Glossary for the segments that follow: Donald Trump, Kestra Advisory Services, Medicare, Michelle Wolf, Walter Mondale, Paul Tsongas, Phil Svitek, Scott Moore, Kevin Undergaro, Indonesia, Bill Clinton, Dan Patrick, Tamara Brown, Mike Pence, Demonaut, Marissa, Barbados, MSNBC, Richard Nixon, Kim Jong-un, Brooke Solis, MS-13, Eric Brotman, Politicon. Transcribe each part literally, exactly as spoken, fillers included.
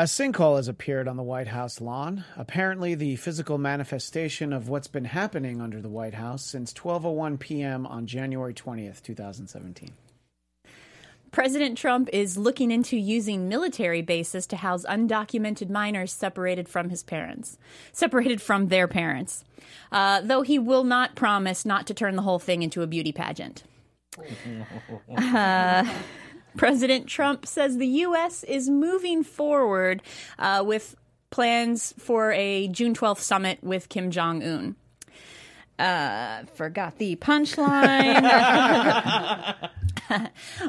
A sinkhole has appeared on the White House lawn, apparently the physical manifestation of what's been happening under the White House since twelve oh one p.m. on January twentieth, twenty seventeen. President Trump is looking into using military bases to house undocumented minors separated from his parents, separated from their parents, uh, though he will not promise not to turn the whole thing into a beauty pageant. Uh, President Trump says the U S is moving forward uh, with plans for a June twelfth summit with Kim Jong-un. Uh, forgot the punchline.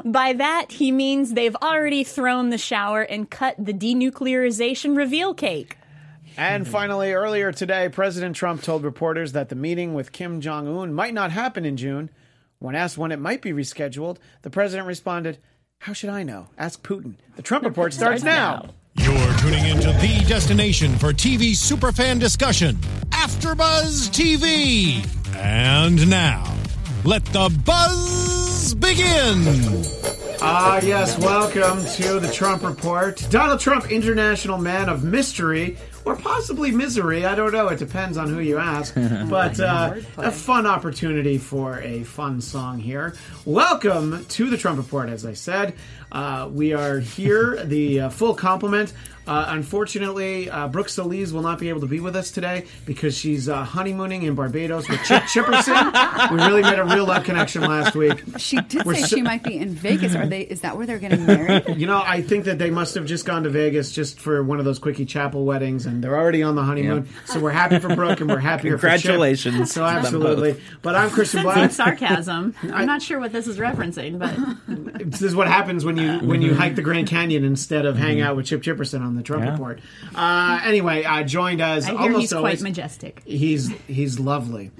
By that, he means they've already thrown the shower and cut the denuclearization reveal cake. And finally, earlier today, President Trump told reporters that the meeting with Kim Jong-un might not happen in June. When asked when it might be rescheduled, the president responded, "How should I know? Ask Putin." The Trump Report starts now. You're tuning into the destination for T V superfan discussion, AfterBuzz T V. And now, let the buzz begin. Ah, yes, welcome to The Trump Report. Donald Trump, international man of mystery, or possibly misery, I don't know, it depends on who you ask, but uh, a fun opportunity for a fun song here. Welcome to The Trump Report, as I said. Uh, we are here, the uh, full complement. Uh, unfortunately, uh, Brooke Solis will not be able to be with us today because she's uh, honeymooning in Barbados with Chip Chipperson. We really made a real love connection last week. She did We're say so- she might be in Vegas. Are they? Is that where they're getting married? You know, I think that they must have just gone to Vegas just for one of those quickie chapel weddings, and they're already on the honeymoon. Yep. So we're happy for Brooke, and we're happier for Chip. Congratulations. So absolutely. But I'm Christian Black. That's sarcasm. I'm I, not sure what this is referencing, but this is what happens when you when you hike the Grand Canyon instead of hang out with Chip Chipperson on the Trump yeah. Report. Uh, anyway, uh, joined us. I hear almost he's always, quite majestic. He's he's lovely.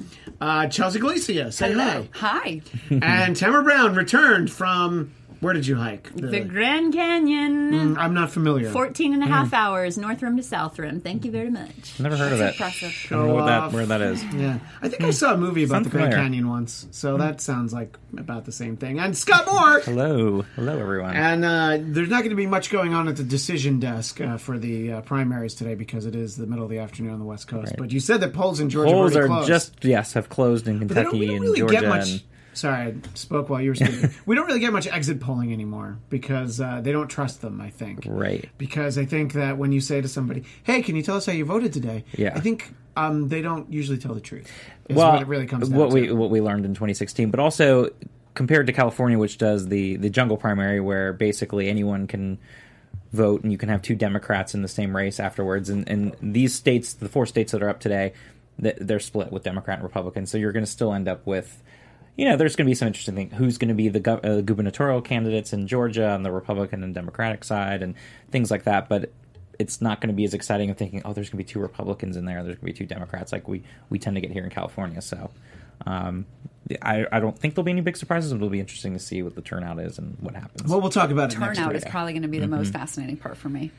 Uh, Chelsea Galicia, say hello. Hi. Hi. And Tamara Brown returned from, where did you hike? The, the Grand Canyon. Mm, I'm not familiar. fourteen and a half mm. hours, north rim to south rim. Thank you very much. Never heard of that. Impressive. I don't know what that, where that is. Yeah. I think mm. I saw a movie about Sounds the Grand familiar. Canyon once, so mm. that sounds like about the same thing. And Scott Moore! Hello. Hello, everyone. And uh, there's not going to be much going on at the decision desk uh, for the uh, primaries today because it is the middle of the afternoon on the West Coast. Right. But you said that polls in Georgia polls are closed. just, yes, have closed in Kentucky don't, don't really and Georgia. Get much, and, Sorry, I spoke while you were speaking. We don't really get much exit polling anymore because uh, they don't trust them, I think. Right. Because I think that when you say to somebody, hey, can you tell us how you voted today? Yeah. I think um, they don't usually tell the truth. Is well, what it really comes down what to. We, what we learned in twenty sixteen. But also, compared to California, which does the, the jungle primary where basically anyone can vote and you can have two Democrats in the same race afterwards. And, and these states, the four states that are up today, they're split with Democrat and Republican. So you're going to still end up with... You know, there's going to be some interesting things. Who's going to be the gu- uh, gubernatorial candidates in Georgia on the Republican and Democratic side and things like that. But it's not going to be as exciting of thinking, oh, there's going to be two Republicans in there. There's going to be two Democrats like we, we tend to get here in California. So um, I, I don't think there'll be any big surprises. It'll be interesting to see what the turnout is and what happens. Well, we'll talk about the it next week. Turnout is probably going to be the mm-hmm. most fascinating part for me.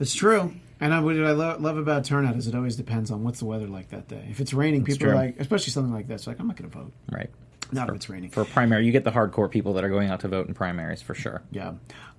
It's true. And I, what I lo- love about turnout is it always depends on what's the weather like that day. If it's raining, That's people true. are like, especially something like this, like, I'm not going to vote. Right. Not for, if it's raining. For primary, you get the hardcore people that are going out to vote in primaries, for sure. Yeah.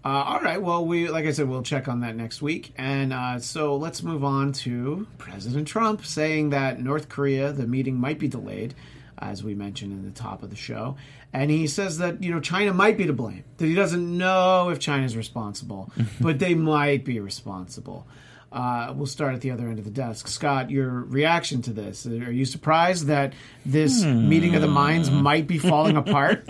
Uh, all right. Well, we like I said, we'll check on that next week. And uh, so let's move on to President Trump saying that North Korea, the meeting might be delayed, as we mentioned in the top of the show. And he says that, you know, China might be to blame, that he doesn't know if China's responsible, but they might be responsible. Uh, we'll start at the other end of the desk. Scott, your reaction to this. Are you surprised that this hmm. meeting of the minds might be falling apart?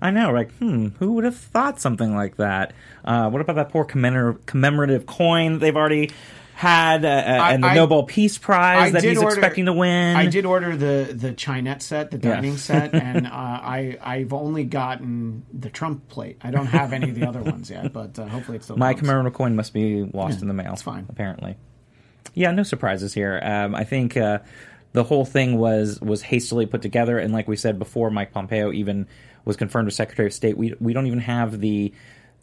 I know, like, hmm, who would have thought something like that? Uh, what about that poor commemor- commemorative coin they've already had uh, I, and the I, Nobel Peace Prize I that he's order, expecting to win? I did order the, the Chinette set, the dining yeah. set, and uh, I, I've only gotten the Trump plate. I don't have any of the other ones yet, but uh, hopefully it's still My comes. commemorative coin must be lost yeah, in the mail. It's fine. Apparently. Yeah, no surprises here. Um, I think uh, the whole thing was, was hastily put together, and like we said before, Mike Pompeo even was confirmed as Secretary of State. We we don't even have the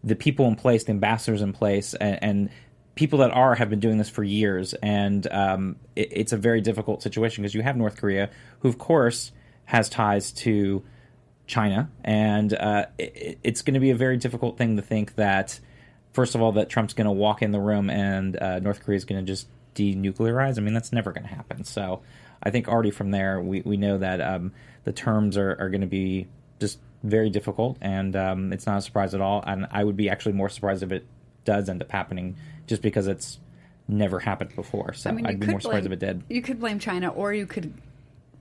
the people in place, the ambassadors in place, and, and people that are have been doing this for years, and um, it, it's a very difficult situation because you have North Korea, who of course has ties to China, and uh, it, it's going to be a very difficult thing to think that first of all, that Trump's going to walk in the room and uh, North Korea is going to just denuclearize. I mean, that's never going to happen. So I think already from there, we, we know that um, the terms are, are going to be just very difficult, and um, it's not a surprise at all. And I would be actually more surprised if it does end up happening, just because it's never happened before. So I mean, I'd be more surprised blame, if it did. You could blame China, or you could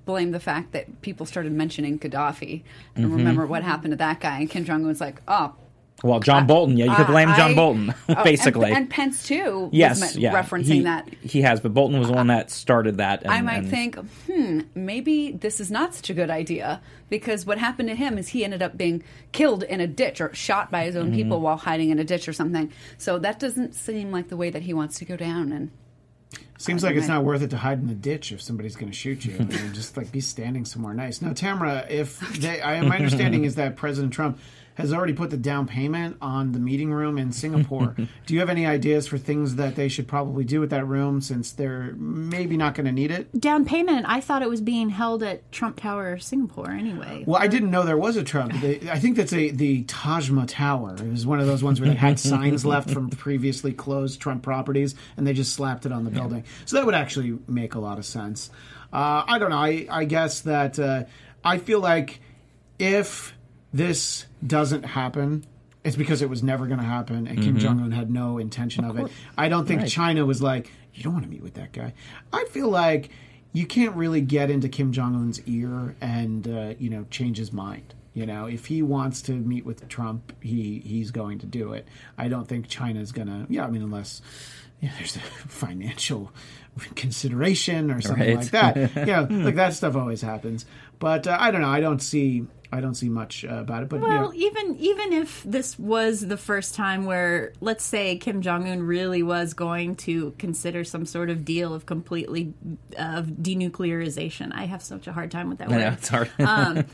blame the fact that people started mentioning Gaddafi. And mm-hmm. remember what happened to that guy. And Kim Jong-un's like, oh. Well, John I, Bolton. Yeah, you could blame uh, John I, Bolton, oh, basically. And, and Pence, too, yes, was yeah. referencing he, that. He has, but Bolton was the one that started that. And, I might and, think, hmm, maybe this is not such a good idea, because what happened to him is he ended up being killed in a ditch or shot by his own mm-hmm. people while hiding in a ditch or something. So that doesn't seem like the way that he wants to go down. And seems like it's not worth it to hide in the ditch if somebody's going to shoot you. I mean, just like be standing somewhere nice. Now, Tamara, if they, I, my understanding is that President Trump has already put the down payment on the meeting room in Singapore. Do you have any ideas for things that they should probably do with that room, since they're maybe not going to need it? Down payment? I thought it was being held at Trump Tower Singapore anyway. Well, I didn't know there was a Trump. They, I think that's a the Taj Mahal Tower. It was one of those ones where they had signs left from previously closed Trump properties, and they just slapped it on the building. So that would actually make a lot of sense. Uh, I don't know. I, I guess that uh, I feel like if this doesn't happen, it's because it was never going to happen, and mm-hmm. Kim Jong-un had no intention of, of it. I don't think right. China was like, you don't want to meet with that guy. I feel like you can't really get into Kim Jong-un's ear and uh, you know, change his mind. You know, if he wants to meet with Trump, he, he's going to do it. I don't think China's going to, yeah, I mean, unless you know, there's a financial consideration or something right. like that. Yeah, you know, like that stuff always happens. But uh, I don't know. I don't see... I don't see much uh, about it, but well, you know. even even if this was the first time where, let's say, Kim Jong-un really was going to consider some sort of deal of completely of uh, denuclearization, I have such a hard time with that word. Yeah, it's hard. um,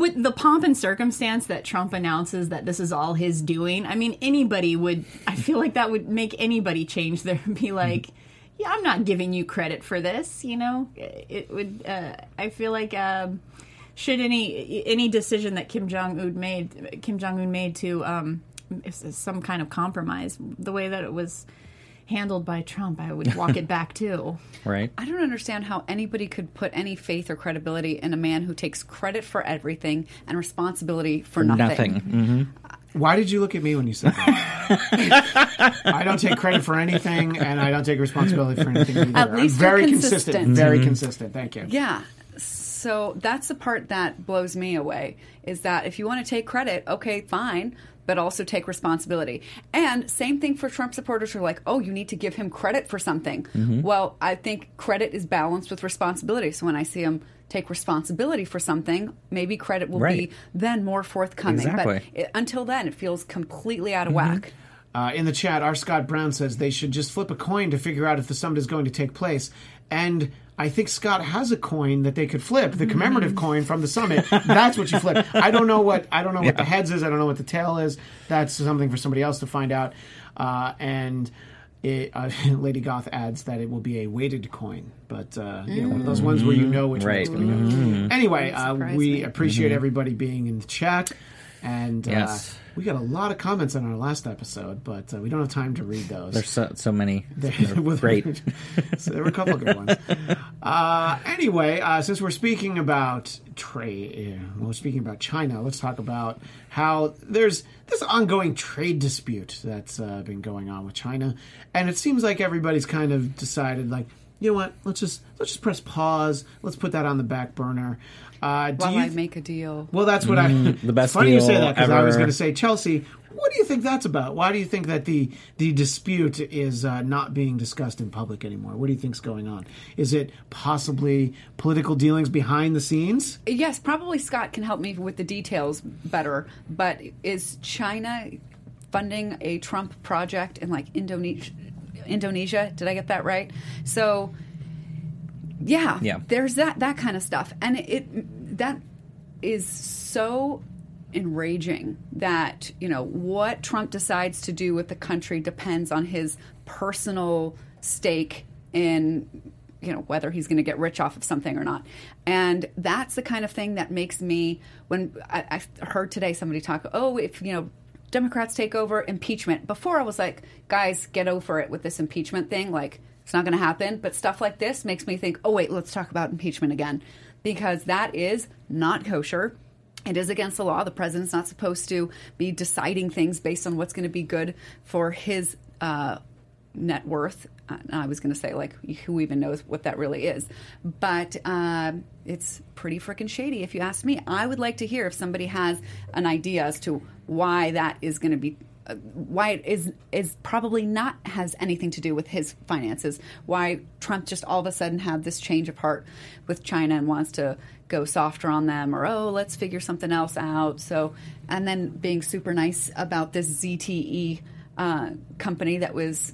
with the pomp and circumstance that Trump announces that this is all his doing, I mean, anybody would. I feel like that would make anybody change their be like, yeah, I'm not giving you credit for this. You know, it would. Uh, I feel like. Um, Should any any decision that Kim Jong-un made Kim Jong-un made to um, some kind of compromise, the way that it was handled by Trump, I would walk it back too. Right. I don't understand how anybody could put any faith or credibility in a man who takes credit for everything and responsibility for nothing. Nothing. Mm-hmm. Why did you look at me when you said that? I don't take credit for anything, and I don't take responsibility for anything either. At least I'm very consistent. consistent. Mm-hmm. Very consistent. Thank you. Yeah. So that's the part that blows me away, is that if you want to take credit, okay, fine, but also take responsibility. And same thing for Trump supporters who are like, oh, you need to give him credit for something. Mm-hmm. Well, I think credit is balanced with responsibility. So when I see him take responsibility for something, maybe credit will right. be then more forthcoming. Exactly. But it, until then, it feels completely out of mm-hmm. whack. Uh, in the chat, our Scott Brown says they should just flip a coin to figure out if the summit is going to take place. And I think Scott has a coin that they could flip, the commemorative coin from the summit. That's what you flip. I don't know what I don't know yeah. what the heads is. I don't know what the tail is. That's something for somebody else to find out. Uh, and it, uh, Lady Goth adds that it will be a weighted coin, but uh, mm. you know, one of those ones where you know which right. one's going to be going. Anyway, uh, we appreciate mm-hmm. everybody being in the chat. And yes. uh, we got a lot of comments on our last episode, but uh, we don't have time to read those. There's so, so many. They're great. So there were a couple of good ones. Uh, anyway, uh, since we're speaking about trade, uh, we're speaking about China, let's talk about how there's this ongoing trade dispute that's uh, been going on with China. And it seems like everybody's kind of decided, like, you know what, let's just let's just press pause. Let's put that on the back burner. Uh, While I th- make a deal. Well, that's what mm, I... The best funny deal you say that, because I was going to say, Chelsea, what do you think that's about? Why do you think that the, the dispute is uh, not being discussed in public anymore? What do you think's going on? Is it possibly political dealings behind the scenes? Yes, probably Scott can help me with the details better, but is China funding a Trump project in, like, Indonesia? Indonesia, did I get that right? So, yeah, yeah, there's that that kind of stuff, and it, it that is so enraging that, you know, what Trump decides to do with the country depends on his personal stake in, you know, whether he's going to get rich off of something or not. And that's the kind of thing that makes me, when I, I heard today somebody talk, oh, if you know Democrats take over, impeachment. Before I was like, guys, get over it with this impeachment thing. Like, it's not going to happen. But stuff like this makes me think, oh, wait, let's talk about impeachment again, because that is not kosher. It is against the law. The president's not supposed to be deciding things based on what's going to be good for his uh, net worth. I was going to say, like, who even knows what that really is? But uh, it's pretty freaking shady, if you ask me. I would like to hear if somebody has an idea as to why that is going to be uh, why it is is probably not has anything to do with his finances, why Trump just all of a sudden had this change of heart with China and wants to go softer on them, or, oh, let's figure something else out. So, and then being super nice about this Z T E uh, company that was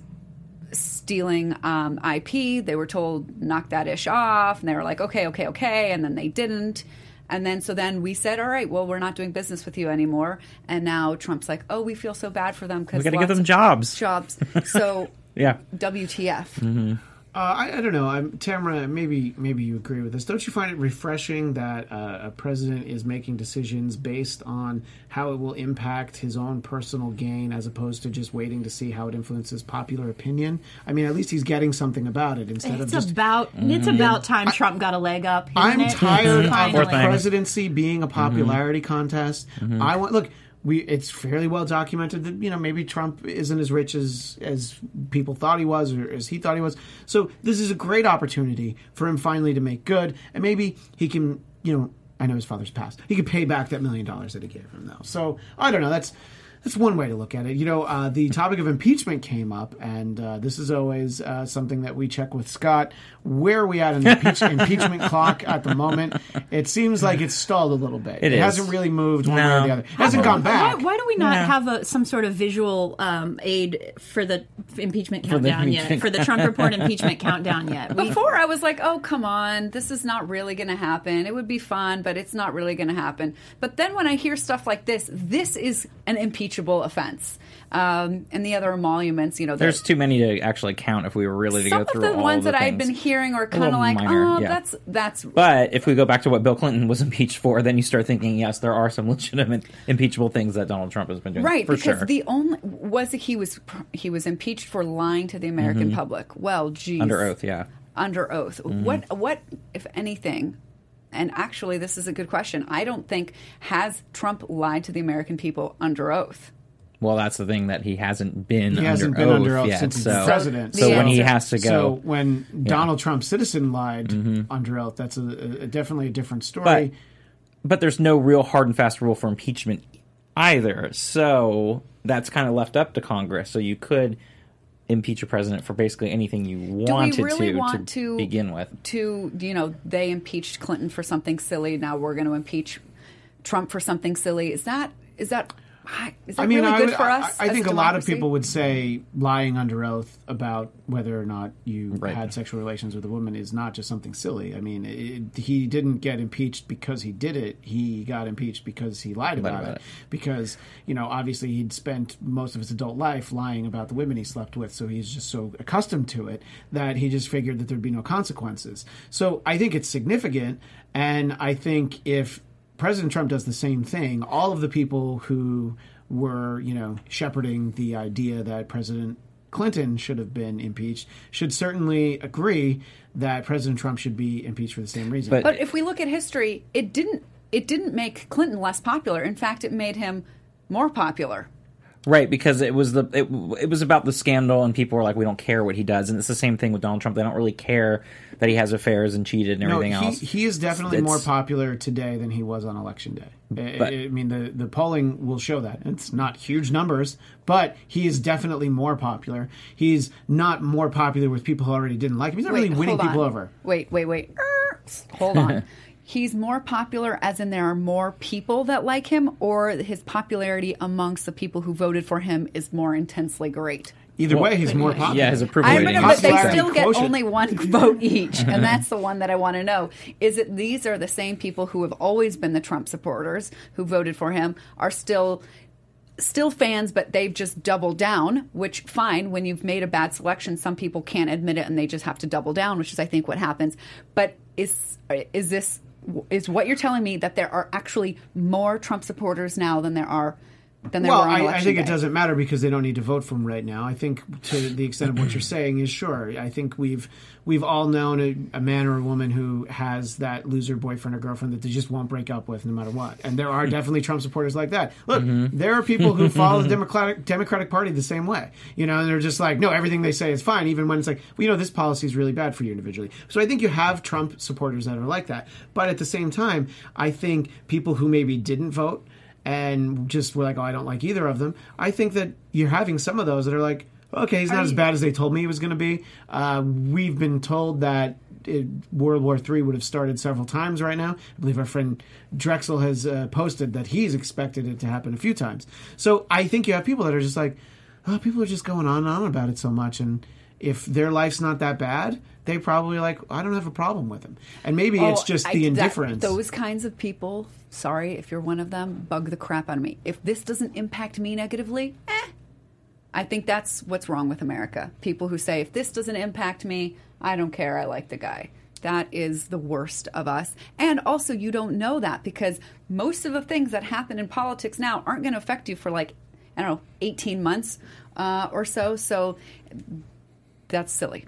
stealing um, I P. They were told, knock that ish off. And they were like, okay, okay, okay. And then they didn't. And then so then we said, all right, well, we're not doing business with you anymore. And now Trump's like, oh, we feel so bad for them because we got to give them jobs. Jobs. So yeah. W T F. Mm-hmm. Uh, I, I don't know. I'm, Tamara, maybe maybe you agree with this. Don't you find it refreshing that uh, a president is making decisions based on how it will impact his own personal gain, as opposed to just waiting to see how it influences popular opinion? I mean, at least he's getting something about it instead it's of just... About, mm-hmm. It's about time I, Trump got a leg up. I'm it? tired mm-hmm. of the presidency being a popularity mm-hmm. contest. Mm-hmm. I want... Look... We, it's fairly well documented that, you know, maybe Trump isn't as rich as, as people thought he was, or as he thought he was. So this is a great opportunity for him finally to make good. And maybe he can, you know, I know his father's passed. He could pay back that million dollars that he gave him, though. So I don't know. That's that's one way to look at it. You know, uh, the topic of impeachment came up, and uh, this is always uh, something that we check with Scott. Where are we at in the impeach- impeachment clock at the moment? It seems like it's stalled a little bit. It, it hasn't really moved one no. way or the other. It hasn't gone back. Why, why do we not no. have a, some sort of visual um, aid for the impeachment countdown for the yet? For the Trump Report impeachment countdown yet? We, Before, I was like, oh, come on. This is not really going to happen. It would be fun, but it's not really going to happen. But then when I hear stuff like this, this is an impeachment offense. Um, and the other emoluments, you know. There's too many to actually count if we were really to go through all of the Some of the ones that I've been hearing are kind of like, minor, oh, yeah. that's... that's. But if we go back to what Bill Clinton was impeached for, then you start thinking, yes, there are some legitimate impeachable things that Donald Trump has been doing. Right, for because sure. the only... was he was he was impeached for lying to the American mm-hmm. public. Well, geez. Under oath, yeah. Under oath. Mm-hmm. What What, if anything... And actually, this is a good question. I don't think, has Trump lied to the American people under oath? Well, that's the thing, that he hasn't been, he under, hasn't been oath under oath yet, since so, the president. So, so when he has to go. So when yeah. Donald Trump citizen lied mm-hmm. under oath, that's a, a, definitely a different story. But, but there's no real hard and fast rule for impeachment either. So that's kind of left up to Congress. So you could impeach a president for basically anything you wanted really to, want to, to begin with. To, you know, they impeached Clinton for something silly. Now we're going to impeach Trump for something silly. Is that is that is that I mean, really I good would, for us? I, I think a, a lot of people would say lying under oath about whether or not you right. had sexual relations with a woman is not just something silly. I mean, it, he didn't get impeached because he did it. He got impeached because he lied about, about it. it. Because, you know, obviously he'd spent most of his adult life lying about the women he slept with. So he's just so accustomed to it that he just figured that there'd be no consequences. So I think it's significant. And I think if President Trump does the same thing, all of the people who were, you know, shepherding the idea that President Clinton should have been impeached should certainly agree that President Trump should be impeached for the same reason. But, but if we look at history, it didn't it didn't make Clinton less popular. In fact, it made him more popular. Right, because it was the it, it was about the scandal, and people were like, we don't care what he does. And it's the same thing with Donald Trump. They don't really care that he has affairs and cheated and everything no, he, else. He is definitely it's, more popular today than he was on Election Day. But, I, I mean, the, the polling will show that. It's not huge numbers, but he is definitely more popular. He's not more popular with people who already didn't like him. He's not wait, really winning people over. Wait, wait, wait. Er, hold on. He's more popular as in there are more people that like him, or his popularity amongst the people who voted for him is more intensely great? Either well, way, he's more popular. Yeah, his approval rating. I mean, but they still get only one vote each, and that's the one that I want to know. Is that these are the same people who have always been the Trump supporters who voted for him are still still fans, but they've just doubled down, which fine, when you've made a bad selection, some people can't admit it and they just have to double down, which is, I think, what happens. But is is this is what you're telling me that there are actually more Trump supporters now than there are than they well, were on election Well, I, I think day. It doesn't matter because they don't need to vote from right now. I think to the extent of what you're saying is sure. I think we've we've all known a, a man or a woman who has that loser boyfriend or girlfriend that they just won't break up with no matter what. And there are definitely Trump supporters like that. Look, mm-hmm. there are people who follow the Democratic Democratic Party the same way. You know, and they're just like, no, everything they say is fine, even when it's like, well, you know, this policy is really bad for you individually. So I think you have Trump supporters that are like that. But at the same time, I think people who maybe didn't vote and just were like, oh, I don't like either of them. I think that you're having some of those that are like, okay, he's not I, as bad as they told me he was going to be. Uh, we've been told that it, World War Three would have started several times right now. I believe our friend Drexel has uh, posted that he's expected it to happen a few times. So I think you have people that are just like, oh, people are just going on and on about it so much. And if their life's not that bad, they probably like, I don't have a problem with them. And maybe oh, it's just the I, indifference. That, those kinds of people, sorry if you're one of them, bug the crap out of me. If this doesn't impact me negatively, eh. I think that's what's wrong with America. People who say, if this doesn't impact me, I don't care, I like the guy. That is the worst of us. And also, you don't know that because most of the things that happen in politics now aren't going to affect you for like, I don't know, eighteen months uh, or so. So that's silly.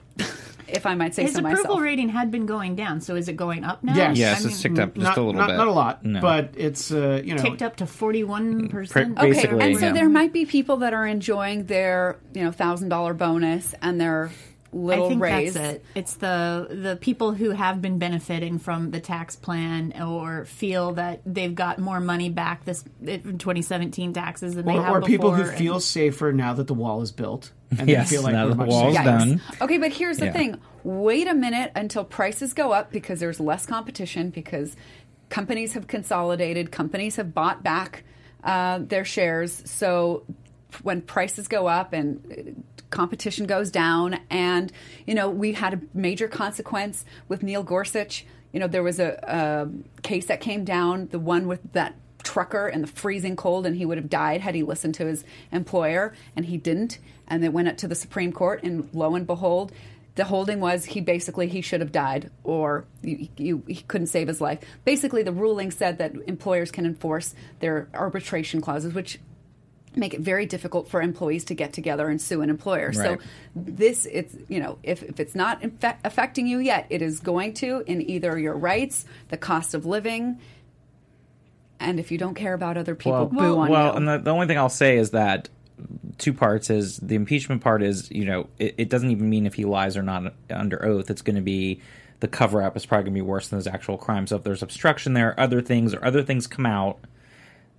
If I might say His so myself. His approval rating had been going down, so is it going up now? Yes, yes I mean, it's ticked up just not, a little not, bit. Not a lot, no. but it's, uh, you know. Ticked up to forty-one percent. Pr- basically, okay, and yeah. so there might be people that are enjoying their, you know, one thousand dollars bonus and their little I think raise. That's it. It's the, the people who have been benefiting from the tax plan or feel that they've got more money back this in twenty seventeen taxes than or, they have or before. Or people who and, feel safer now that the wall is built. And yes, they feel like now that the wall's safe. Done. Okay, but here's the yeah. thing. Wait a minute until prices go up because there's less competition because companies have consolidated, companies have bought back uh, their shares. So when prices go up and competition goes down and, you know, we had a major consequence with Neil Gorsuch. You know, there was a, a case that came down, the one with that trucker in the freezing cold, and he would have died had he listened to his employer, and he didn't. And they went up to the Supreme Court, and lo and behold, the holding was he basically he should have died, or you, you, he couldn't save his life. Basically, the ruling said that employers can enforce their arbitration clauses, which make it very difficult for employees to get together and sue an employer. Right. So this, it's you know, if, if it's not infe- affecting you yet, it is going to in either your rights, the cost of living. And if you don't care about other people, well, boo on you. Well, and the, the only thing I'll say is that two parts is the impeachment part is, you know, it, it doesn't even mean if he lies or not under oath. It's going to be the cover up is probably going to be worse than his actual crime. So if there's obstruction there, other things or other things come out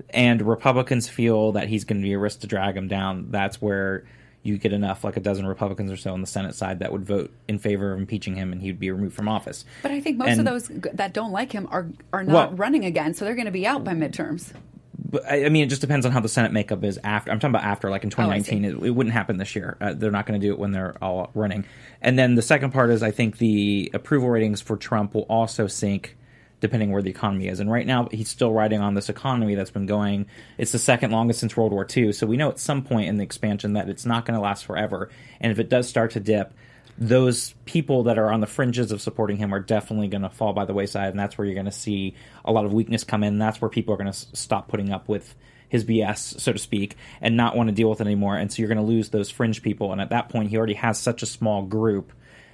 and Republicans feel that he's going to be a risk to drag him down, that's where you get enough, like a dozen Republicans or so on the Senate side that would vote in favor of impeaching him and he'd be removed from office. But I think most and, of those that don't like him are, are not well, running again, so they're going to be out by midterms. But, I mean, it just depends on how the Senate makeup is after. I'm talking about after, like in twenty nineteen. Oh, it, it wouldn't happen this year. Uh, they're not going to do it when they're all running. And then the second part is I think the approval ratings for Trump will also sink depending where the economy is. And right now, he's still riding on this economy that's been going. It's the second longest since World War Two. So we know at some point in the expansion that it's not going to last forever. And if it does start to dip, those people that are on the fringes of supporting him are definitely going to fall by the wayside. And that's where you're going to see a lot of weakness come in. That's where people are going to stop putting up with his B S, so to speak, and not want to deal with it anymore. And so you're going to lose those fringe people. And at that point, he already has such a small group.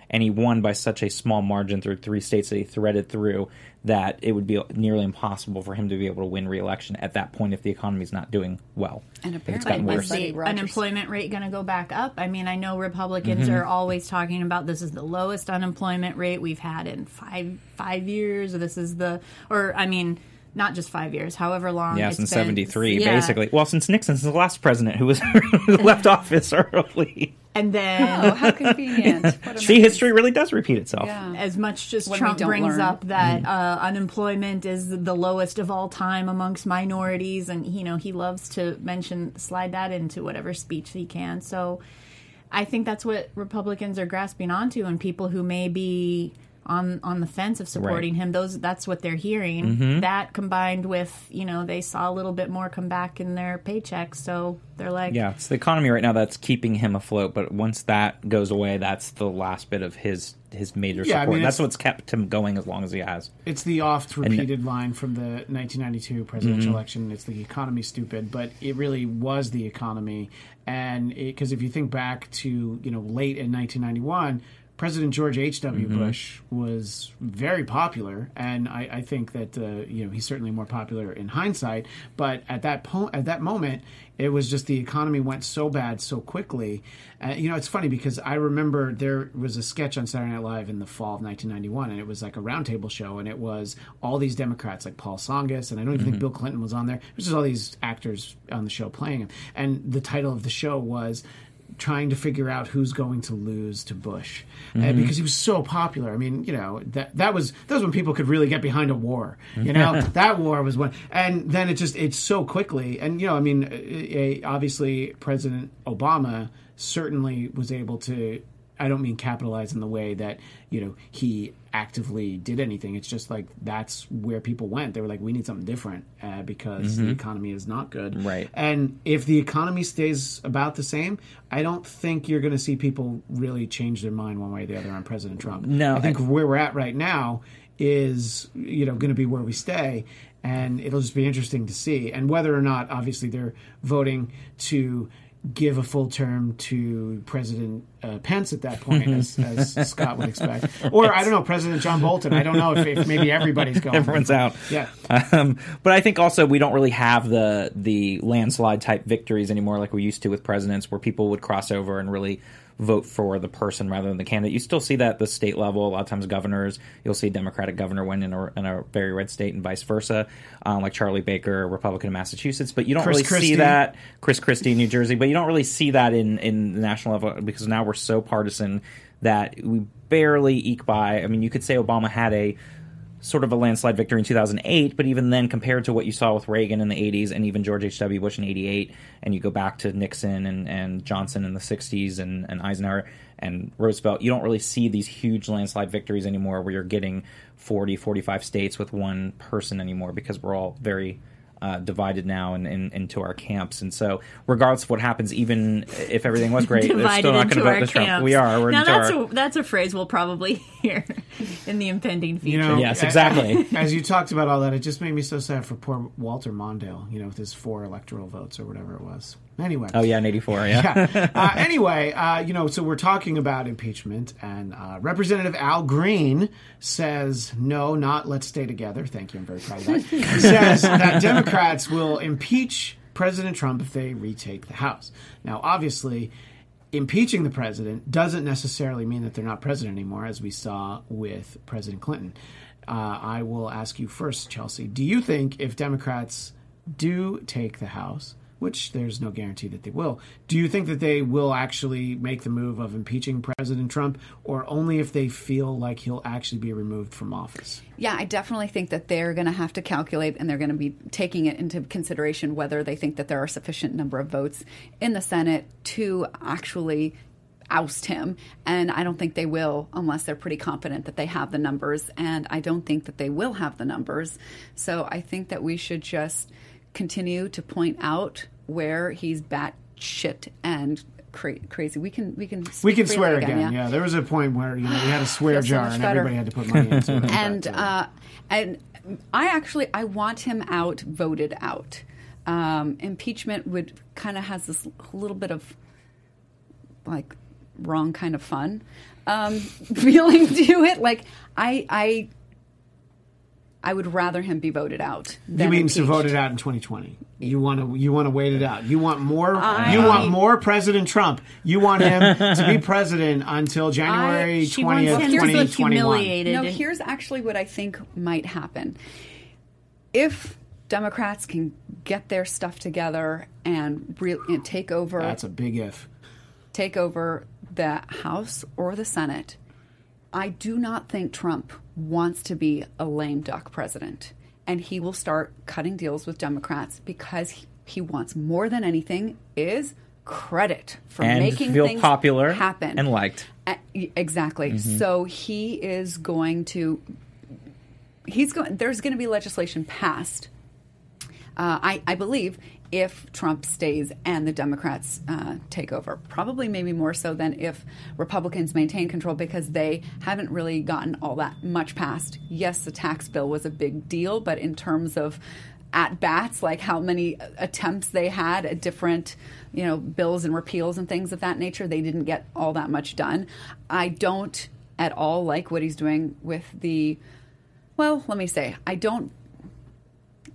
And he won by such a small margin through three states that he threaded through that it would be nearly impossible for him to be able to win re-election at that point if the economy's not doing well. And apparently is the unemployment rate going to go back up? I mean, I know Republicans mm-hmm. are always talking about this is the lowest unemployment rate we've had in five five years. Or this is the – or, I mean – not just five years, however long yeah, it's been. Yeah, since seventy-three, yeah. basically. Well, since Nixon, since the last president who was left office early. And then... Oh, how convenient. See, history really does repeat itself. Yeah. As much as when Trump brings learn. Up that mm-hmm. uh, unemployment is the lowest of all time amongst minorities, and, you know, he loves to mention, slide that into whatever speech he can. So I think that's what Republicans are grasping onto, and people who may be on on the fence of supporting right. him. Those that's what they're hearing. Mm-hmm. That combined with, you know, they saw a little bit more come back in their paychecks, so they're like, yeah, it's the economy right now that's keeping him afloat. But once that goes away, that's the last bit of his his major yeah, support. I mean, that's what's kept him going as long as he has. It's the oft-repeated and, line from the nineteen ninety-two presidential mm-hmm. election. It's the economy, stupid, but it really was the economy. And because if you think back to, you know, late in nineteen ninety-one, President George H W Mm-hmm. Bush was very popular, and I, I think that uh, you know, he's certainly more popular in hindsight. But at that po- at that moment, it was just the economy went so bad so quickly. Uh, you know, it's funny because I remember there was a sketch on Saturday Night Live in the fall of nineteen ninety-one, and it was like a roundtable show, and it was all these Democrats like Paul Tsongas, and I don't even mm-hmm. think Bill Clinton was on there. It was just all these actors on the show playing him, and the title of the show was trying to figure out who's going to lose to Bush mm-hmm. uh, because he was so popular. I mean, you know, that that was that was when people could really get behind a war. You know, that war was when, and then it just it's so quickly. And you know, I mean, it, it, obviously President Obama certainly was able to. I don't mean capitalize in the way that, you know, he actively did anything. It's just like that's where people went. They were like, we need something different uh, because mm-hmm. the economy is not good. Right. And if the economy stays about the same, I don't think you're going to see people really change their mind one way or the other on President Trump. No. I think I- where we're at right now is, you know, going to be where we stay. And it'll just be interesting to see. And whether or not, obviously, they're voting to give a full term to President uh, Pence at that point, as, as Scott would expect. Or, I don't know, President John Bolton. I don't know if, if maybe everybody's going. Everyone's out. Yeah. Um, but I think also we don't really have the the landslide-type victories anymore like we used to with presidents, where people would cross over and really vote for the person rather than the candidate. You still see that at the state level. A lot of times governors, you'll see a Democratic governor win in a, in a very red state and vice versa, um, like Charlie Baker, Republican of Massachusetts. But you don't Chris really Christie. see that. Chris Christie in New Jersey. But you don't really see that in, in the national level because now we're so partisan that we barely eke by. I mean, you could say Obama had a sort of a landslide victory in two thousand eight, but even then, compared to what you saw with Reagan in the eighties and even George H W. Bush in eighty-eight, and you go back to Nixon and, and Johnson in the sixties and, and Eisenhower and Roosevelt, you don't really see these huge landslide victories anymore where you're getting forty, forty-five states with one person anymore because we're all very uh, divided now and in, in, into our camps. And so regardless of what happens, even if everything was great, they're still not going to vote to Trump. We are. We're now that's, our... a, that's a phrase we'll probably hear in the impending future. You know, yes, exactly. As, as you talked about all that, it just made me so sad for poor Walter Mondale, you know, with his four electoral votes or whatever it was. Anyway. Oh, yeah, in eighty-four, yeah. yeah. Uh, anyway, uh, you know, so we're talking about impeachment, and uh, Representative Al Green says, no, not let's stay together. Thank you, I'm very proud of that. He says that Democrats will impeach President Trump if they retake the House. Now, obviously, impeaching the president doesn't necessarily mean that they're not president anymore, as we saw with President Clinton. Uh, I will ask you first, Chelsea, do you think if Democrats do take the House, which there's no guarantee that they will, do you think that they will actually make the move of impeaching President Trump, or only if they feel like he'll actually be removed from office? Yeah, I definitely think that they're going to have to calculate, and they're going to be taking it into consideration whether they think that there are a sufficient number of votes in the Senate to actually oust him. And I don't think they will unless they're pretty confident that they have the numbers. And I don't think that they will have the numbers. So I think that we should just continue to point out where he's bat shit and cra- crazy. We can we can we can swear again. again yeah. yeah, there was a point where, you know, we had a swear jar so and better. Everybody had to put money into it. and uh, and I actually I want him out, voted out. Um, impeachment would kind of has this little bit of like wrong kind of fun um, feeling to it. Like I I. I would rather him be voted out. Than you mean impeached. To vote it out in twenty twenty? You want to you want to wait it out. You want more. I, you want more President Trump. You want him to be president until January twentieth, twenty twenty-one. No, here's actually what I think might happen. If Democrats can get their stuff together and, re- and take over, that's a big if. Take over the House or the Senate. I do not think Trump wants to be a lame duck president, and he will start cutting deals with Democrats because he, he wants more than anything is credit for and making feel things popular happen and liked. Exactly. Mm-hmm. So he is going to. He's going. There's going to be legislation passed. Uh, I, I believe if Trump stays and the Democrats uh, take over, probably maybe more so than if Republicans maintain control, because they haven't really gotten all that much passed. Yes, the tax bill was a big deal, but in terms of at bats, like how many attempts they had at different, you know, bills and repeals and things of that nature, they didn't get all that much done. I don't at all like what he's doing with the. Well, let me say, I don't,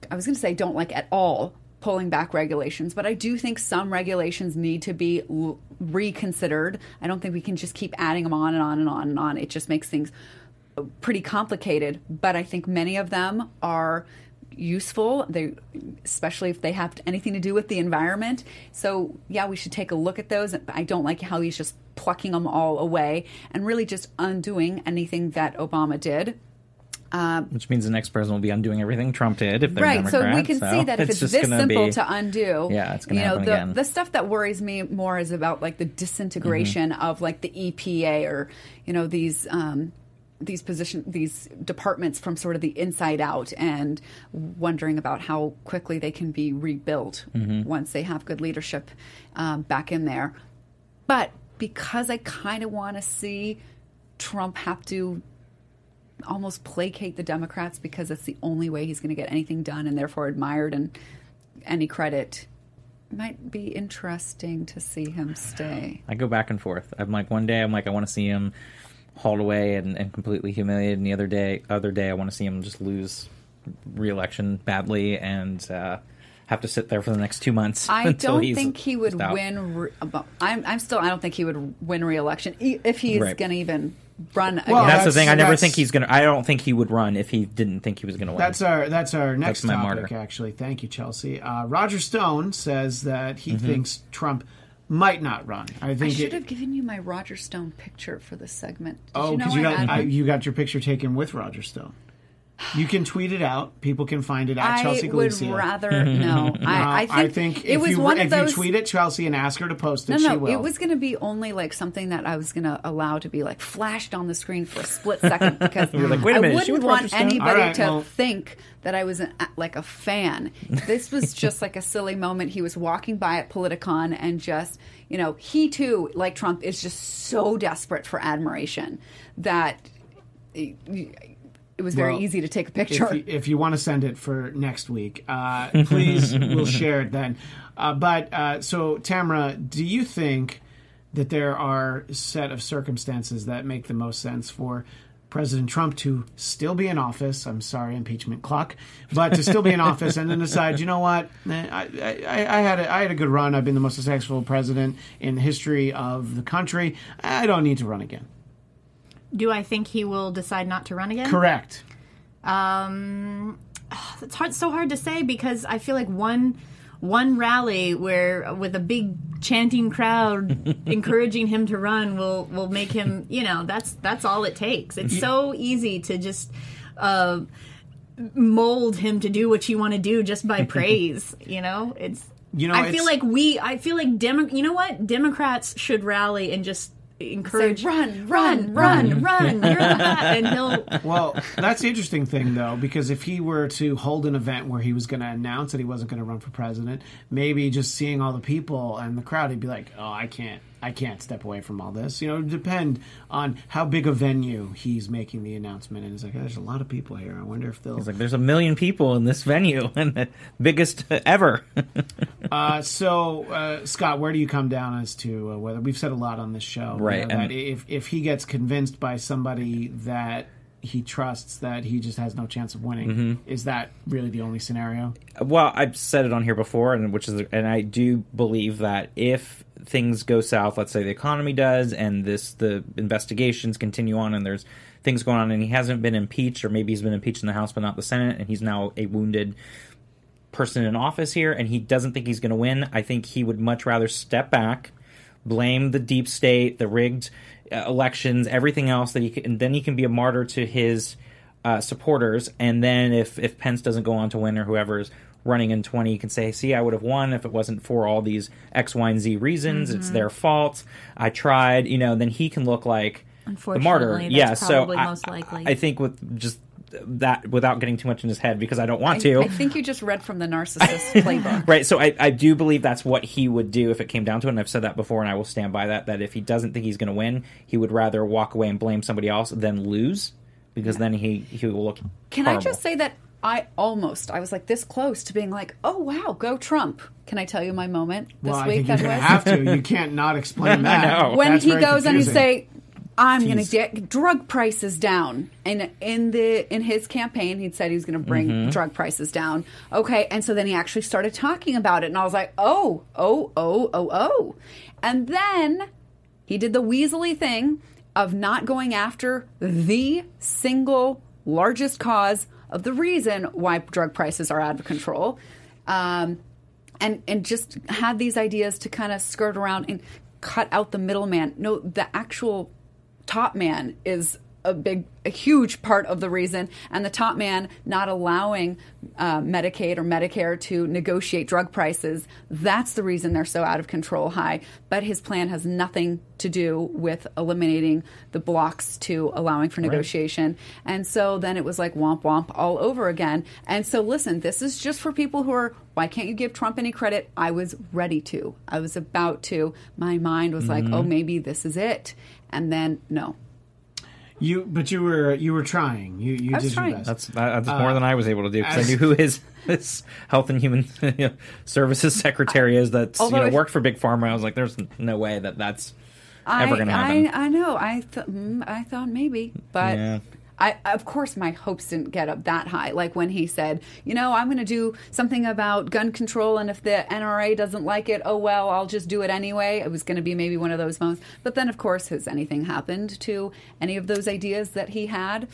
I was going to say don't like at all pulling back regulations, but I do think some regulations need to be l- reconsidered. I don't think we can just keep adding them on and on and on and on. It just makes things pretty complicated, but I think many of them are useful, they, especially if they have anything to do with the environment. So, yeah, we should take a look at those. I don't like how he's just plucking them all away and really just undoing anything that Obama did. Uh, Which means the next president will be undoing everything Trump did if they're right, Democrat. Right, so we can so see that if it's, it's this simple be, to undo, yeah, it's going to happen the, again. The stuff that worries me more is about like the disintegration mm-hmm. of like the E P A or, you know, these um, these position these departments from sort of the inside out, and wondering about how quickly they can be rebuilt mm-hmm. once they have good leadership um, back in there. But because I kind of want to see Trump have to almost placate the Democrats, because that's the only way he's going to get anything done and therefore admired and any credit. It might be interesting to see him stay. I go back and forth. I'm like, one day I'm like, I want to see him hauled away and, and completely humiliated, and the other day other day I want to see him just lose re-election badly and uh have to sit there for the next two months. I don't think he would win. Re- I'm, I'm still. I don't think he would win re-election if he's right. going to even run. Well, again. That's, that's the thing. I never think he's going to. I don't think he would run if he didn't think he was going to win. That's our. That's our next that's topic. Martyr. Actually, thank you, Chelsea. Uh, Roger Stone says that he mm-hmm. thinks Trump might not run. I think I should it, have given you my Roger Stone picture for this segment. Did oh, because you, know you got I, you got your picture taken with Roger Stone. You can tweet it out. People can find it at I Chelsea Galicia. I would rather no. I, I, think I think it was you, one of if those. If you tweet at Chelsea and ask her to post it, no, no, she will. It was going to be only like something that I was going to allow to be like flashed on the screen for a split second, because You're like, Wait a minute, I wouldn't she would want anybody right, to well. think that I was an, like a fan. This was just like a silly moment. He was walking by at Politicon and just, you know, he too, like Trump, is just so desperate for admiration that. He, It was very well, easy to take a picture. If you, if you want to send it for next week, uh, please, we'll share it then. Uh, but uh, so, Tamara, do you think that there are a set of circumstances that make the most sense for President Trump to still be in office? I'm sorry, impeachment clock, but to still be in office and then decide, you know what, I, I, I had a, I had a good run. I've been the most successful president in the history of the country. I don't need to run again. Do I think he will decide not to run again? Correct. Um, it's hard, so hard to say, because I feel like one one rally where with a big chanting crowd encouraging him to run will, will make him, you know, that's that's all it takes. It's so easy to just uh, mold him to do what you want to do just by praise, you know? It's you know, I it's, feel like we I feel like Demo- you know what? Democrats should rally and just encourage, say, run, run, run, run, run. You're that. And he'll. Well, that's the interesting thing, though, because if he were to hold an event where he was going to announce that he wasn't going to run for president, maybe just seeing all the people and the crowd, he'd be like, oh, I can't, I can't step away from all this. You know, it would depend on how big a venue he's making the announcement. And he's like, oh, there's a lot of people here. I wonder if they'll. He's like, there's a million people in this venue, and the biggest ever. uh, so, uh, Scott, where do you come down as to uh, whether we've said a lot on this show? Right. You know, and that if if he gets convinced by somebody that he trusts that he just has no chance of winning, mm-hmm. is that really the only scenario? Well, I've said it on here before, and which is, and I do believe that if things go south, let's say the economy does, and this the investigations continue on, and there's things going on, and he hasn't been impeached, or maybe he's been impeached in the House but not the Senate, and he's now a wounded person in office here, and he doesn't think he's going to win, I think he would much rather step back, blame the deep state, the rigged uh, elections, everything else, that he can, and then he can be a martyr to his uh, supporters, and then if, if Pence doesn't go on to win, or whoever's running in twenty can say, see, I would have won if it wasn't for all these X, Y, and Z reasons. Mm-hmm. It's their fault. I tried, you know, then he can look like the martyr. That's yeah, so I, most likely. I think with just that, without getting too much in his head, because I don't want I, to. I think you just read from the narcissist playbook. Right, so I, I do believe that's what he would do if it came down to it, and I've said that before, and I will stand by that, that if he doesn't think he's going to win, he would rather walk away and blame somebody else than lose, because then he, he will look Can horrible. I just say that I almost, I was like this close to being like, oh, wow, go Trump. Can I tell you my moment this well, week? I think you have to. You can't not explain that. No. When that's he goes confusing. And he say, I'm going to get drug prices down. And in the in his campaign, he'd said he was going to bring mm-hmm. drug prices down. Okay, and so then he actually started talking about it. And I was like, oh, oh, oh, oh, oh. And then he did the weaselly thing of not going after the single largest cause of the reason why drug prices are out of control. Um, and, and just had these ideas to kind of skirt around and cut out the middleman. No, the actual top man is a big, a huge part of the reason, and the top man not allowing uh, Medicaid or Medicare to negotiate drug prices, that's the reason they're so out of control high. But his plan has nothing to do with eliminating the blocks to allowing for negotiation. Right. And so then it was like womp womp all over again. And so listen, this is just for people who are, why can't you give Trump any credit? I was ready to. I was about to. My mind was mm-hmm. like, oh, maybe this is it. And then no. You, but you were you were trying. You, you I was did trying. Your best. That's, that's uh, more than I was able to do, because I knew who his, his health and human you know, services secretary is. That's you know if, worked for Big Pharma. I was like, there's no way that that's I, ever going to happen. I, I know. I th- I thought maybe, but yeah. I of course my hopes didn't get up that high. Like when he said, you know, I'm going to do something about gun control, and if the N R A doesn't like it, oh well, I'll just do it anyway. It was going to be maybe one of those moments. But then, of course, has anything happened to any of those ideas that he had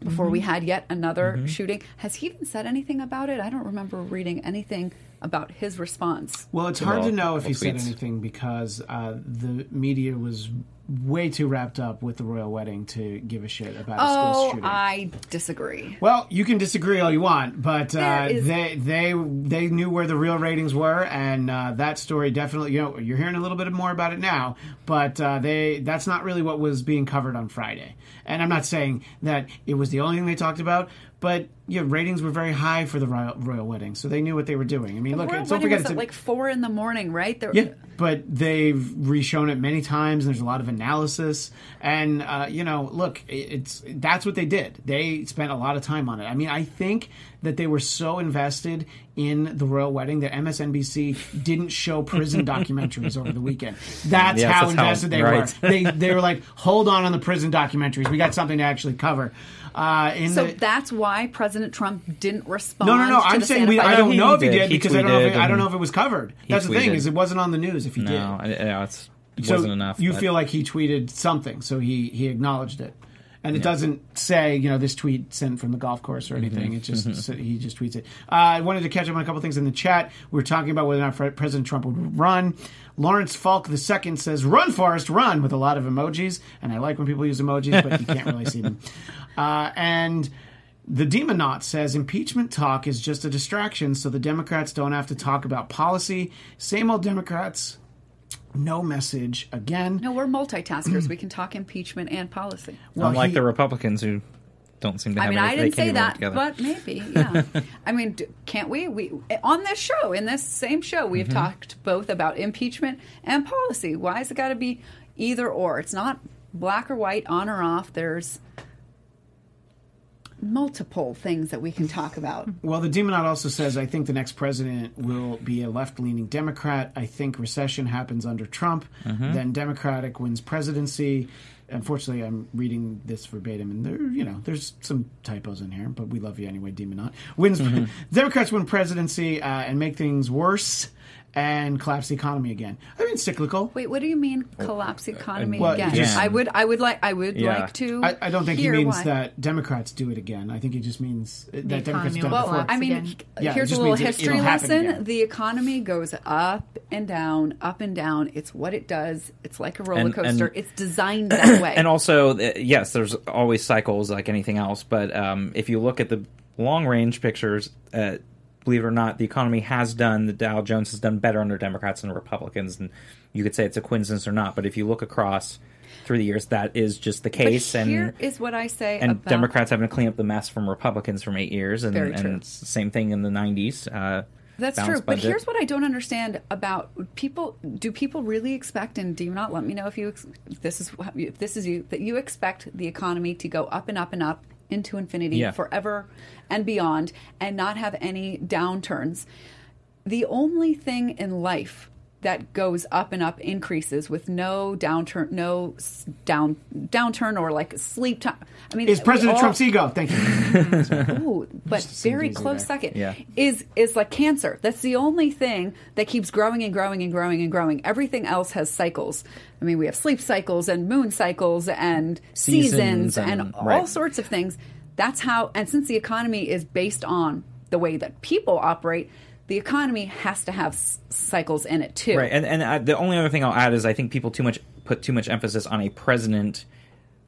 before mm-hmm. we had yet another mm-hmm. shooting? Has he even said anything about it? I don't remember reading anything about his response. Well, it's hard to know if he said anything, because uh, the media was way too wrapped up with the royal wedding to give a shit about a school shooting. Oh, I disagree. Well, you can disagree all you want, but uh, is... they they they knew where the real ratings were, and uh, that story definitely. You know, you're hearing a little bit more about it now, but uh, they that's not really what was being covered on Friday. And I'm not saying that it was the only thing they talked about, but yeah, ratings were very high for the royal, royal wedding, so they knew what they were doing. I mean, the look, don't forget it's at like four in the morning, right? There... Yeah, but they've reshown it many times, and there's a lot of analysis, and uh, you know, look, it's that's what they did. They spent a lot of time on it. I mean, I think that they were so invested in the royal wedding that M S N B C didn't show prison documentaries over the weekend. That's yes, how that's invested how, they right. were. They they were like, hold on on the prison documentaries. We got something to actually cover. Uh, in so the, that's why President Trump didn't respond. No, no, no. To I'm the saying we, I don't he know if he did, did because I don't know if, I don't know if it was covered. That's the thing is it wasn't on the news if he no, did. I, no, it's, it so wasn't enough. You but. feel like he tweeted something, so he, he acknowledged it. And it yeah. doesn't say, you know, this tweet sent from the golf course or anything. Mm-hmm. It just mm-hmm. so he just tweets it. Uh, I wanted to catch up on a couple things in the chat. We were talking about whether or not President Trump would run. Lawrence Falk the Second says, "Run, Forrest, run!" with a lot of emojis. And I like when people use emojis, but you can't really see them. Uh, and the Demonaut says, "Impeachment talk is just a distraction, so the Democrats don't have to talk about policy. Same old Democrats." No message again. No, we're multitaskers. We can talk impeachment and policy. Well, Unlike he, the Republicans who don't seem to have I mean, anything. I didn't say that, but maybe, yeah. I mean, can't we? We on this show, in this same show, we've mm-hmm. talked both about impeachment and policy. Why has it got to be either or? It's not black or white, on or off. There's multiple things that we can talk about. Well, the Demonaut also says, I think the next president will be a left-leaning Democrat. I think recession happens under Trump. Mm-hmm. Then Democratic wins presidency. Unfortunately, I'm reading this verbatim, and there, you know, there's some typos in here, but we love you anyway, Demonaut. Wins, mm-hmm. Democrats win presidency uh, and make things worse and collapse the economy again. I mean, cyclical. Wait, what do you mean collapse the economy well, again? Just, I would, I would like, I would yeah. like to. I, I don't think he means why. that Democrats do it again. I think he just means that the Democrats do it well, before. I mean, yeah, here's a little history lesson: the economy goes up and down, up and down. It's what it does. It's like a roller coaster. And, and, it's designed that way. And also, yes, there's always cycles like anything else. But um, if you look at the long range pictures. Uh, believe it or not, the economy has done, the Dow Jones has done better under Democrats than Republicans. And you could say it's a coincidence or not, but if you look across through the years, that is just the case. But here and, is what I say and about... Democrats having to clean up the mess from Republicans from eight years. And, Very true. And it's the same thing in the nineties. Uh, That's true. Budget. But here's what I don't understand about people. Do people really expect, and do you not let me know if you ex- this is if this is you, that you expect the economy to go up and up and up into infinity yeah. forever and beyond and not have any downturns? The only thing in life that goes up and up, increases with no downturn, no down downturn or like sleep time. I mean, is President all, Trump's ego? Thank you. Ooh, but very close there. second yeah. is is like cancer. That's the only thing that keeps growing and growing and growing and growing. Everything else has cycles. I mean, we have sleep cycles and moon cycles and seasons, seasons and, and all right. sorts of things. That's how. And since the economy is based on the way that people operate, the economy has to have s- cycles in it, too. Right. And, and I, the only other thing I'll add is I think people too much put too much emphasis on a president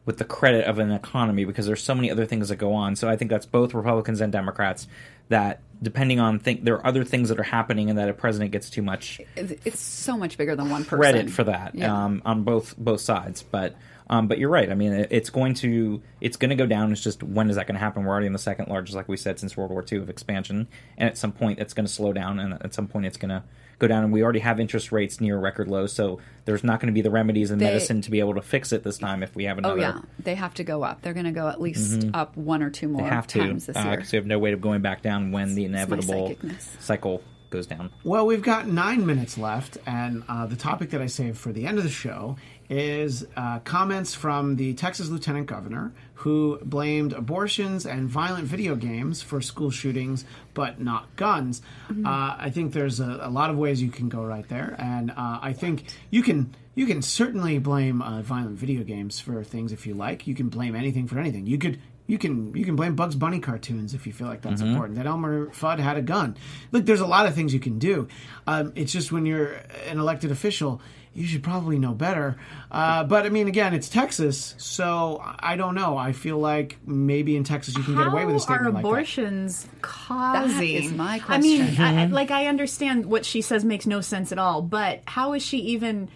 with the credit of an economy because there's so many other things that go on. So I think that's both Republicans and Democrats that depending on think there are other things that are happening and that a president gets too much. It's so much bigger than one person. Credit for that yeah. um, on both both sides. But um, but you're right. I mean, it, it's going to it's going to go down. It's just when is that going to happen? We're already in the second largest, like we said, since World War Two of expansion. And at some point, it's going to slow down. And at some point, it's going to go down. And we already have interest rates near record lows. So there's not going to be the remedies and they, medicine to be able to fix it this time if we have another. Oh, yeah. They have to go up. They're going to go at least mm-hmm. up one or two more they have times to, this year. Uh, so you have no way of going back down when the inevitable cycle goes down. Well, we've got nine minutes left, and uh, the topic that I saved for the end of the show is uh, comments from the Texas Lieutenant Governor, who blamed abortions and violent video games for school shootings, but not guns. Mm-hmm. Uh, I think there's a, a lot of ways you can go right there, and uh, I think you can you can certainly blame uh, violent video games for things if you like. You can blame anything for anything. You could. You can you can blame Bugs Bunny cartoons if you feel like that's mm-hmm. important. That Elmer Fudd had a gun. Look, there's a lot of things you can do. Um, it's just when you're an elected official, you should probably know better. Uh, but, I mean, again, it's Texas, so I don't know. I feel like maybe in Texas you can How get away with a statement like that. How are abortions causing? That is my question. I mean, mm-hmm. I, like, I understand what she says makes no sense at all, but how is she even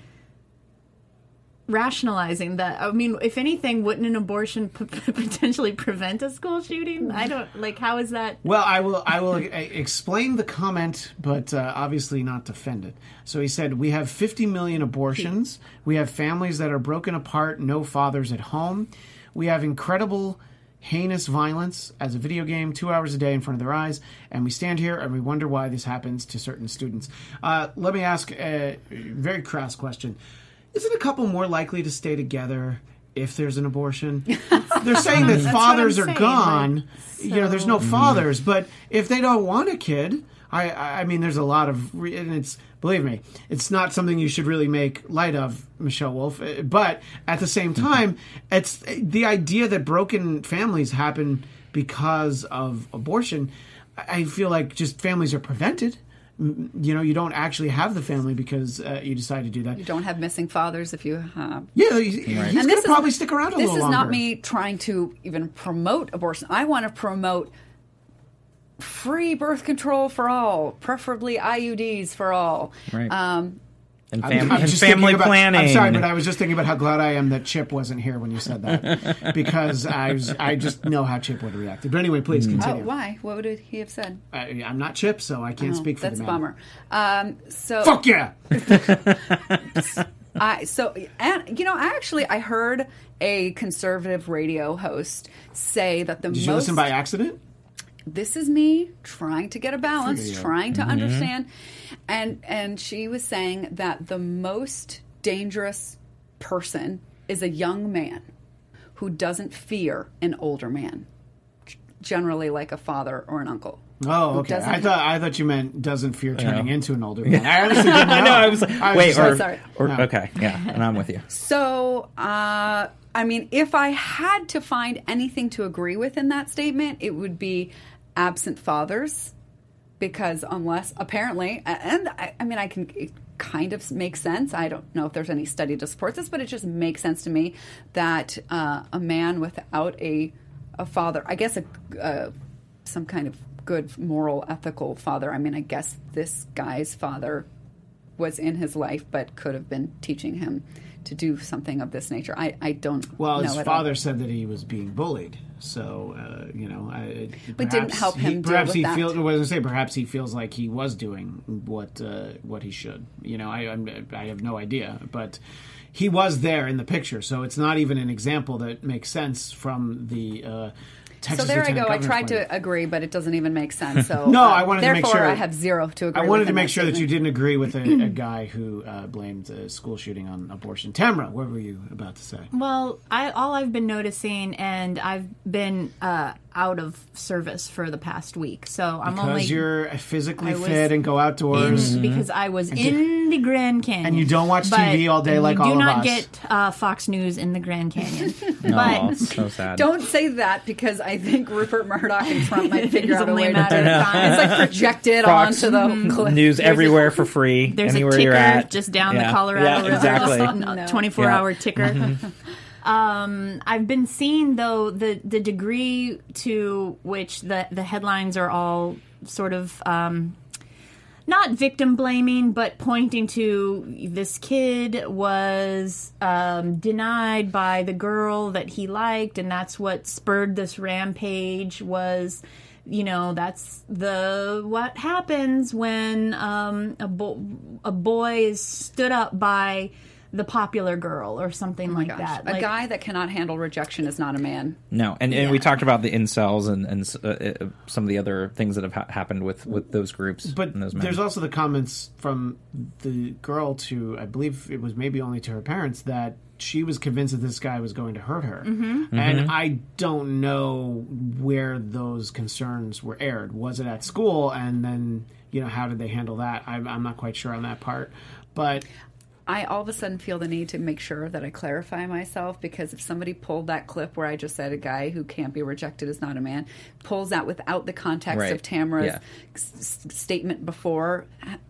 rationalizing that? I mean, if anything, wouldn't an abortion p- potentially prevent a school shooting? I don't like how is that? Well, I will I will explain the comment, but uh, obviously not defend it. So he said, we have fifty million abortions. We have families that are broken apart, no fathers at home. We have incredible heinous violence as a video game, two hours a day in front of their eyes, and we stand here and we wonder why this happens to certain students. Uh, let me ask a very crass question. Isn't a couple more likely to stay together if there's an abortion? They're saying that fathers are saying, gone. Right? So... You know, there's no fathers. But if they don't want a kid, I, I mean, there's a lot of, re- and it's, believe me, it's not something you should really make light of, Michelle Wolf. But at the same time, it's the idea that broken families happen because of abortion. I feel like just families are prevented. You know, you don't actually have the family because uh, you decide to do that. You don't have missing fathers if you have. Yeah, he's, he's right. going to probably is, stick around a little longer. This is not me trying to even promote abortion. I want to promote free birth control for all, preferably I U Ds for all. Right. Um, and fam- I'm, I'm and family about, planning. I'm sorry, but I was just thinking about how glad I am that Chip wasn't here when you said that because I was, I just know how Chip would have reacted. But anyway, please continue. Uh, why? What would he have said? I, I'm not Chip, so I can't oh, speak for the man. That's a bummer. Um, so fuck yeah. I so and you know I actually I heard a conservative radio host say that the Did most. Did you listen by accident? This is me trying to get a balance, yeah. trying to mm-hmm. understand. And and she was saying that the most dangerous person is a young man who doesn't fear an older man, generally like a father or an uncle. Oh, okay. I thought I thought you meant doesn't fear turning yeah. into an older man. I honestly didn't know. I know. I was like, I wait, was or, sorry. or no. Okay, yeah, and I'm with you. So, uh, I mean, if I had to find anything to agree with in that statement, it would be absent fathers. Because unless, apparently, and I, I mean, I can it kind of make sense. I don't know if there's any study to support this, but it just makes sense to me that uh, a man without a, a father, I guess a, uh, some kind of good, moral, ethical father. I mean, I guess this guy's father was in his life, but could have been teaching him to do something of this nature. I, I don't well, know. Well, his father all. said that he was being bullied. So, uh, you know, I, but perhaps didn't help him. He, perhaps deal with he feels. I was gonna say, perhaps he feels like he was doing what uh, what he should. You know, I I'm, I have no idea, but he was there in the picture. So it's not even an example that makes sense from the. Uh, Texas so there Lieutenant I go. Governor I tried point. to agree, but it doesn't even make sense. So no, uh, I wanted to make sure. Therefore, I have zero to agree. I wanted with to make sure statement. that you didn't agree with a, a guy who uh, blamed the school shooting on abortion. Tamara, what were you about to say? Well, I, all I've been noticing, and I've been uh, out of service for the past week, so I'm because only because you're physically fit and go outdoors. In, mm-hmm. Because I was and in the Grand Canyon, and you don't watch T V all day like all of us. You do not get uh, Fox News in the Grand Canyon. No, but so sad. Don't say that because I. I think Rupert Murdoch and Trump might figure out a way to do it. It's like projected Fox onto the cliff. News there's everywhere a, for free. There's anywhere a ticker you're at. Just down yeah. the Colorado yeah, exactly. River. twenty-four yeah. hour ticker. Mm-hmm. um, I've been seeing, though, the, the degree to which the, the headlines are all sort of um, not victim blaming, but pointing to this kid was um, denied by the girl that he liked, and that's what spurred this rampage was, you know, that's the what happens when um, a, bo- a boy is stood up by the popular girl or something oh like gosh. that. Like, a guy that cannot handle rejection is not a man. No, and, and yeah. we talked about the incels and, and uh, some of the other things that have ha- happened with, with those groups. But and those men. There's also the comments from the girl to, I believe it was maybe only to her parents, that she was convinced that this guy was going to hurt her. Mm-hmm. And mm-hmm. I don't know where those concerns were aired. Was it at school? And then, you know, how did they handle that? I'm, I'm not quite sure on that part. But I all of a sudden feel the need to make sure that I clarify myself, because if somebody pulled that clip where I just said a guy who can't be rejected is not a man, pulls that without the context right. of Tamara's yeah. s- statement before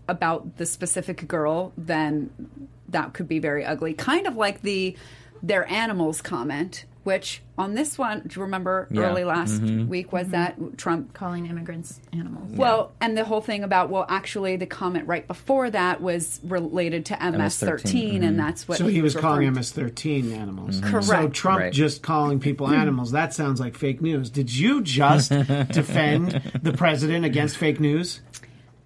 about the specific girl, then that could be very ugly. Kind of like the "they're animals" comment, which on this one, do you remember yeah. early last mm-hmm. week was mm-hmm. that Trump calling immigrants animals? Well, yeah. and the whole thing about, well, actually the comment right before that was related to M S thirteen, mm-hmm. and that's what. So he, he was calling to. M S thirteen animals. Mm-hmm. Correct. So Trump right. just calling people animals, that sounds like fake news. Did you just defend the president against fake news?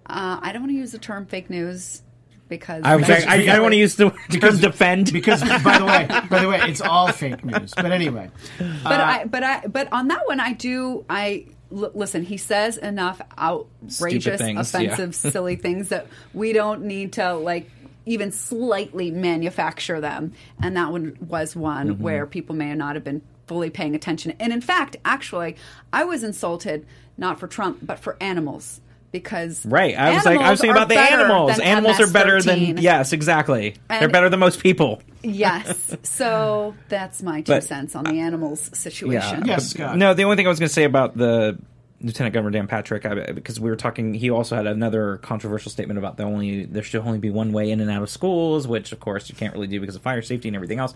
Uh, I don't want to use the term fake news. Because I, was, I, I, I don't want to use the term defend because by the way, by the way, it's all fake news. But anyway, but uh, I, but I, but on that one, I do. I l- listen. He says enough outrageous, things, offensive, yeah. silly things that we don't need to like even slightly manufacture them. And that one was one mm-hmm. where people may not have been fully paying attention. And in fact, actually, I was insulted not for Trump but for animals. Because right, I was like, I was thinking about the animals. Animals M S thirteen. Are better than yes, exactly. And they're better than most people. Yes, so that's my two but, cents on the animals situation. Yeah. Yes, Scott. No, the only thing I was going to say about the Lieutenant Governor Dan Patrick, I, because we were talking, he also had another controversial statement about the only there should only be one way in and out of schools, which of course you can't really do because of fire safety and everything else,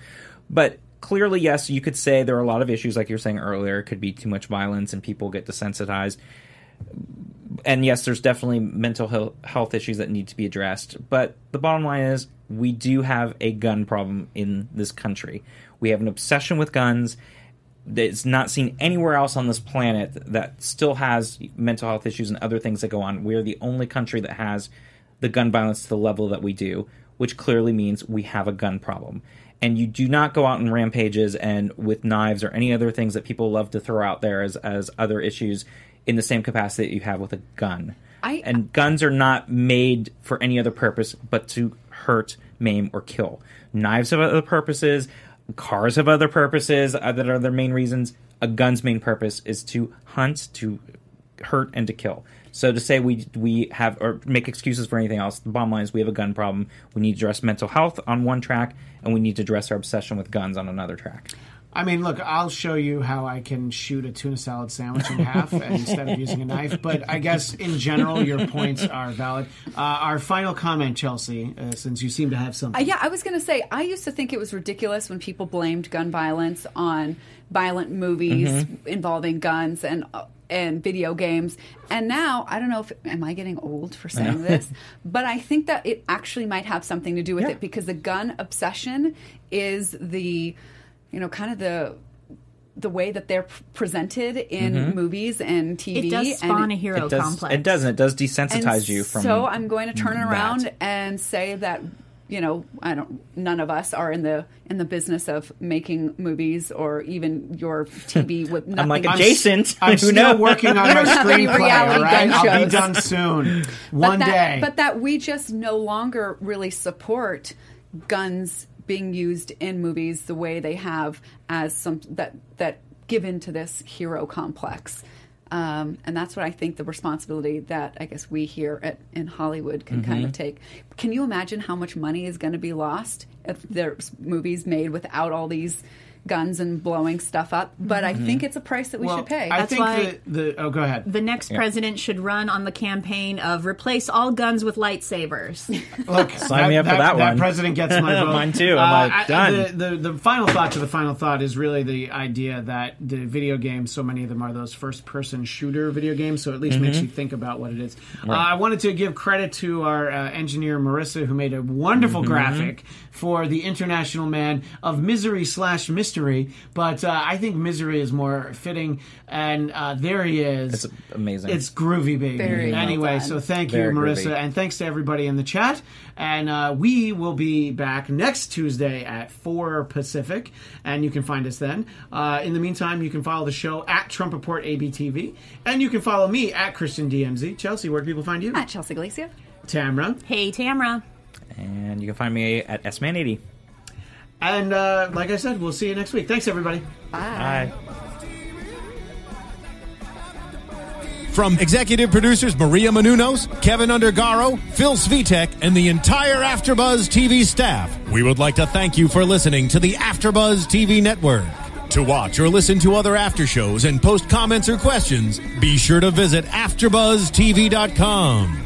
but. Clearly, yes, you could say there are a lot of issues, like you were saying earlier. It could be too much violence and people get desensitized. And yes, there's definitely mental health issues that need to be addressed. But the bottom line is we do have a gun problem in this country. We have an obsession with guns that's not seen anywhere else on this planet that still has mental health issues and other things that go on. We are the only country that has the gun violence to the level that we do, which clearly means we have a gun problem. And you do not go out on rampages and with knives or any other things that people love to throw out there as, as other issues in the same capacity that you have with a gun. I, and guns are not made for any other purpose but to hurt, maim, or kill. Knives have other purposes. Cars have other purposes that are their main reasons. A gun's main purpose is to hunt, to hurt, and to kill. So to say we we have or make excuses for anything else, the bottom line is we have a gun problem. We need to address mental health on one track, and we need to address our obsession with guns on another track. I mean, look, I'll show you how I can shoot a tuna salad sandwich in half instead of using a knife. But I guess in general, your points are valid. Uh, our final comment, Chelsea, uh, since you seem to have something. Uh, yeah, I was going to say, I used to think it was ridiculous when people blamed gun violence on violent movies mm-hmm. involving guns and uh, and video games. And now, I don't know if, am I getting old for saying this? But I think that it actually might have something to do with yeah. it, because the gun obsession is the... you know, kind of the the way that they're presented in mm-hmm. movies and T V. It does spawn and a hero it does, complex. It doesn't. It does desensitize and you from So I'm going to turn that. around and say that, you know, I don't. None of us are in the in the business of making movies or even your T V with nothing. I'm like adjacent. I'm, I'm still working on my screenplay. Right? I'll be done soon. One but that, day. But that we just no longer really support guns being used in movies the way they have, as some that that give into this hero complex, um, and that's what I think the responsibility that I guess we here at, in Hollywood can mm-hmm. kind of take. Can you imagine how much money is going to be lost if there's movies made without all these guns and blowing stuff up? But mm-hmm. I think it's a price that we well, should pay. I that's think why the, the oh, go ahead. The next yeah. president should run on the campaign of replace all guns with lightsabers. Look, sign that, me up that, for that, that one. That president gets my vote. Mine too. I'm uh, like, done. I, the, the, the final thought to the final thought is really the idea that the video games, so many of them are those first-person shooter video games, so at least mm-hmm. makes you think about what it is. Right. Uh, I wanted to give credit to our uh, engineer Marissa, who made a wonderful mm-hmm. graphic for the International Man of Misery slash Mystery. But uh, I think Misery is more fitting, and uh, there he is. It's amazing. It's groovy, baby. Very anyway, well so thank Very you, Marissa, groovy. And thanks to everybody in the chat. And uh, we will be back next Tuesday at four Pacific, and you can find us then. Uh, in the meantime, you can follow the show at Trump Report A B T V, and you can follow me at Kristen D M Z. Chelsea, where can people find you? At Chelsea Galicia. Tamara. Hey, Tamara. And you can find me at S Man eighty. And uh, like I said, we'll see you next week. Thanks, everybody. Bye. Bye. From executive producers Maria Menounos, Kevin Undergaro, Phil Svitek, and the entire AfterBuzz T V staff, we would like to thank you for listening to the AfterBuzz T V network. To watch or listen to other after shows and post comments or questions, be sure to visit after buzz t v dot com.